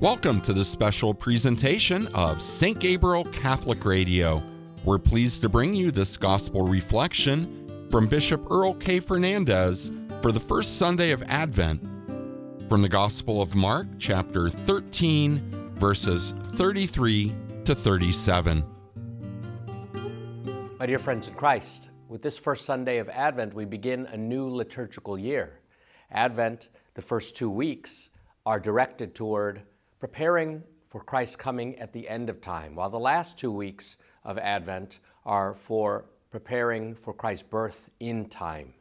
Welcome to this special presentation of St. Gabriel Catholic Radio. We're pleased to bring you this Gospel Reflection from Bishop Earl K. Fernandez for the first Sunday of Advent, from the Gospel of Mark, chapter 13, verses 33 to 37. My dear friends in Christ, with this first Sunday of Advent, we begin a new liturgical year. Advent, the first 2 weeks, are directed toward preparing for Christ's coming at the end of time, while the last 2 weeks of Advent are for preparing for Christ's birth in time.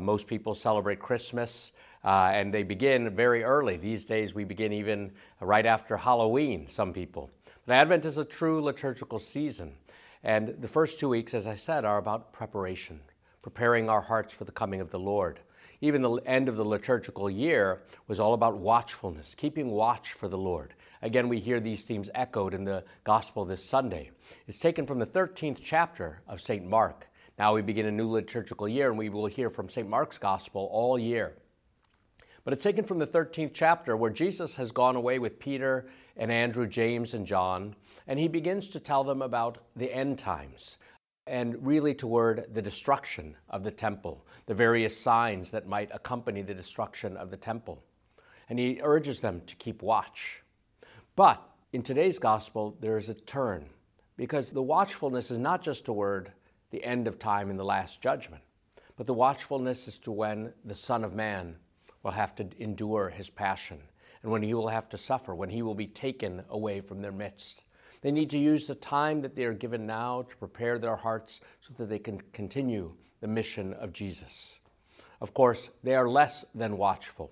Most people celebrate Christmas and they begin very early. These days we begin even right after Halloween, some people. But Advent is a true liturgical season, and the first 2 weeks, as I said, are about preparation, preparing our hearts for the coming of the Lord. Even the end of the liturgical year was all about watchfulness, keeping watch for the Lord. Again, we hear these themes echoed in the gospel this Sunday. It's taken from the 13th chapter of St. Mark. Now we begin a new liturgical year, and we will hear from St. Mark's gospel all year. But it's taken from the 13th chapter, where Jesus has gone away with Peter and Andrew, James, and John, and he begins to tell them about the end times, and really toward the destruction of the temple, the various signs that might accompany the destruction of the temple. And he urges them to keep watch. But in today's gospel, there is a turn, because the watchfulness is not just toward the end of time in the last judgment, but the watchfulness is to when the Son of Man will have to endure his passion, and when he will have to suffer, when he will be taken away from their midst. They need to use the time that they are given now to prepare their hearts so that they can continue the mission of Jesus. Of course, they are less than watchful.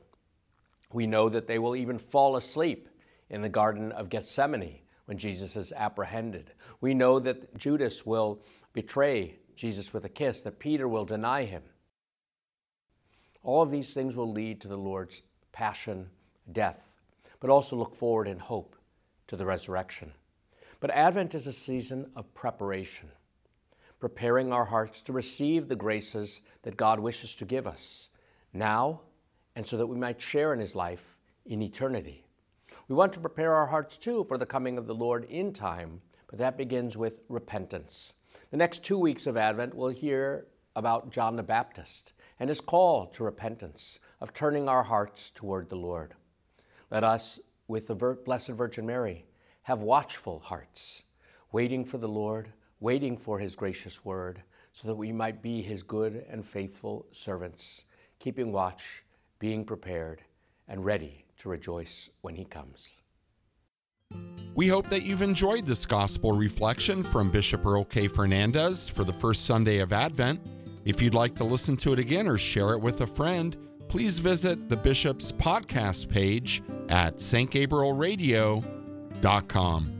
We know that they will even fall asleep in the Garden of Gethsemane when Jesus is apprehended. We know that Judas will betray Jesus with a kiss, that Peter will deny him. All of these things will lead to the Lord's passion, death, but also look forward in hope to the resurrection. But Advent is a season of preparation, preparing our hearts to receive the graces that God wishes to give us now, and so that we might share in his life in eternity. We want to prepare our hearts too for the coming of the Lord in time, but that begins with repentance. The next 2 weeks of Advent, we'll hear about John the Baptist and his call to repentance, of turning our hearts toward the Lord. Let us, with the Blessed Virgin Mary, have watchful hearts, waiting for the Lord, waiting for his gracious word, so that we might be his good and faithful servants, keeping watch, being prepared, and ready to rejoice when he comes. We hope that you've enjoyed this gospel reflection from Bishop Earl K. Fernandez for the first Sunday of Advent. If you'd like to listen to it again or share it with a friend, please visit the Bishop's podcast page at stgabrielradio.com.